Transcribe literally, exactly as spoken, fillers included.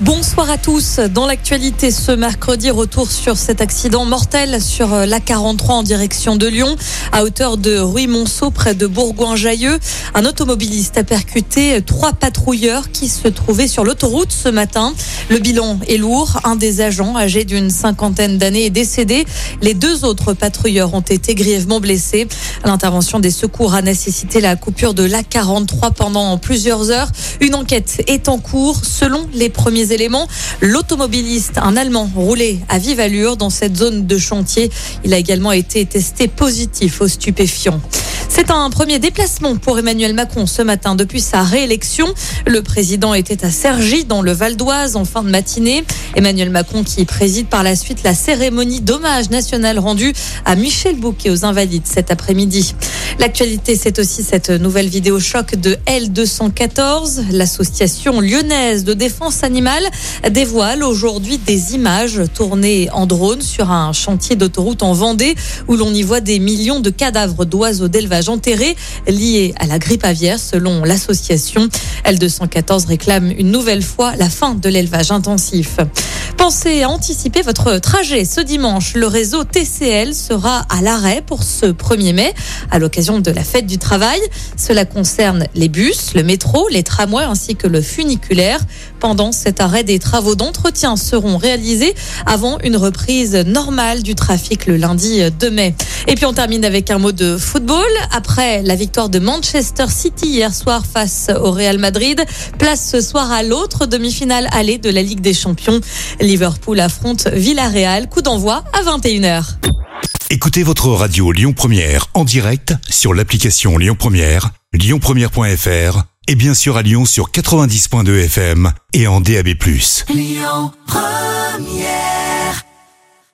Bonsoir à tous. Dans l'actualité ce mercredi, retour sur cet accident mortel sur l'A quarante-trois en direction de Lyon, à hauteur de Ruy Monceau, près de Bourgoin-Jallieu. Un automobiliste a percuté trois patrouilleurs qui se trouvaient sur l'autoroute ce matin. Le bilan est lourd. Un des agents, âgé d'une cinquantaine d'années, est décédé. Les deux autres patrouilleurs ont été grièvement blessés. L'intervention des secours a nécessité la coupure de l'A quarante-trois pendant plusieurs heures. Une enquête est en cours. Selon les premiers éléments, l'automobiliste, un Allemand, roulait à vive allure dans cette zone de chantier. Il a également été testé positif aux stupéfiants. C'est un premier déplacement pour Emmanuel Macron ce matin depuis sa réélection. Le président était à Cergy, dans le Val d'Oise, en fin de matinée. Emmanuel Macron qui préside par la suite la cérémonie d'hommage national rendue à Michel Bouquet aux Invalides cet après-midi. L'actualité, c'est aussi cette nouvelle vidéo choc de L deux cent quatorze. L'association lyonnaise de défense animale dévoile aujourd'hui des images tournées en drone sur un chantier d'autoroute en Vendée où l'on y voit des millions de cadavres d'oiseaux d'élevage enterrés liés à la grippe aviaire selon l'association. L deux cent quatorze réclame une nouvelle fois la fin de l'élevage intensif. Pensez à anticiper votre trajet ce dimanche. Le réseau T C L sera à l'arrêt pour ce premier mai à l'occasion de la fête du travail. Cela concerne les bus, le métro, les tramways ainsi que le funiculaire. Pendant cet arrêt, des travaux d'entretien seront réalisés avant une reprise normale du trafic le lundi deux mai. Et puis on termine avec un mot de football. Après la victoire de Manchester City hier soir face au Real Madrid, place ce soir à l'autre demi-finale aller de la Ligue des Champions. Liverpool affronte Villarreal, coup d'envoi à vingt et une heures. Écoutez votre radio Lyon Première en direct sur l'application Lyon Première, lyon premiere point f r et bien sûr à Lyon sur quatre-vingt-dix virgule deux F M et en D A B plus. Lyon Première.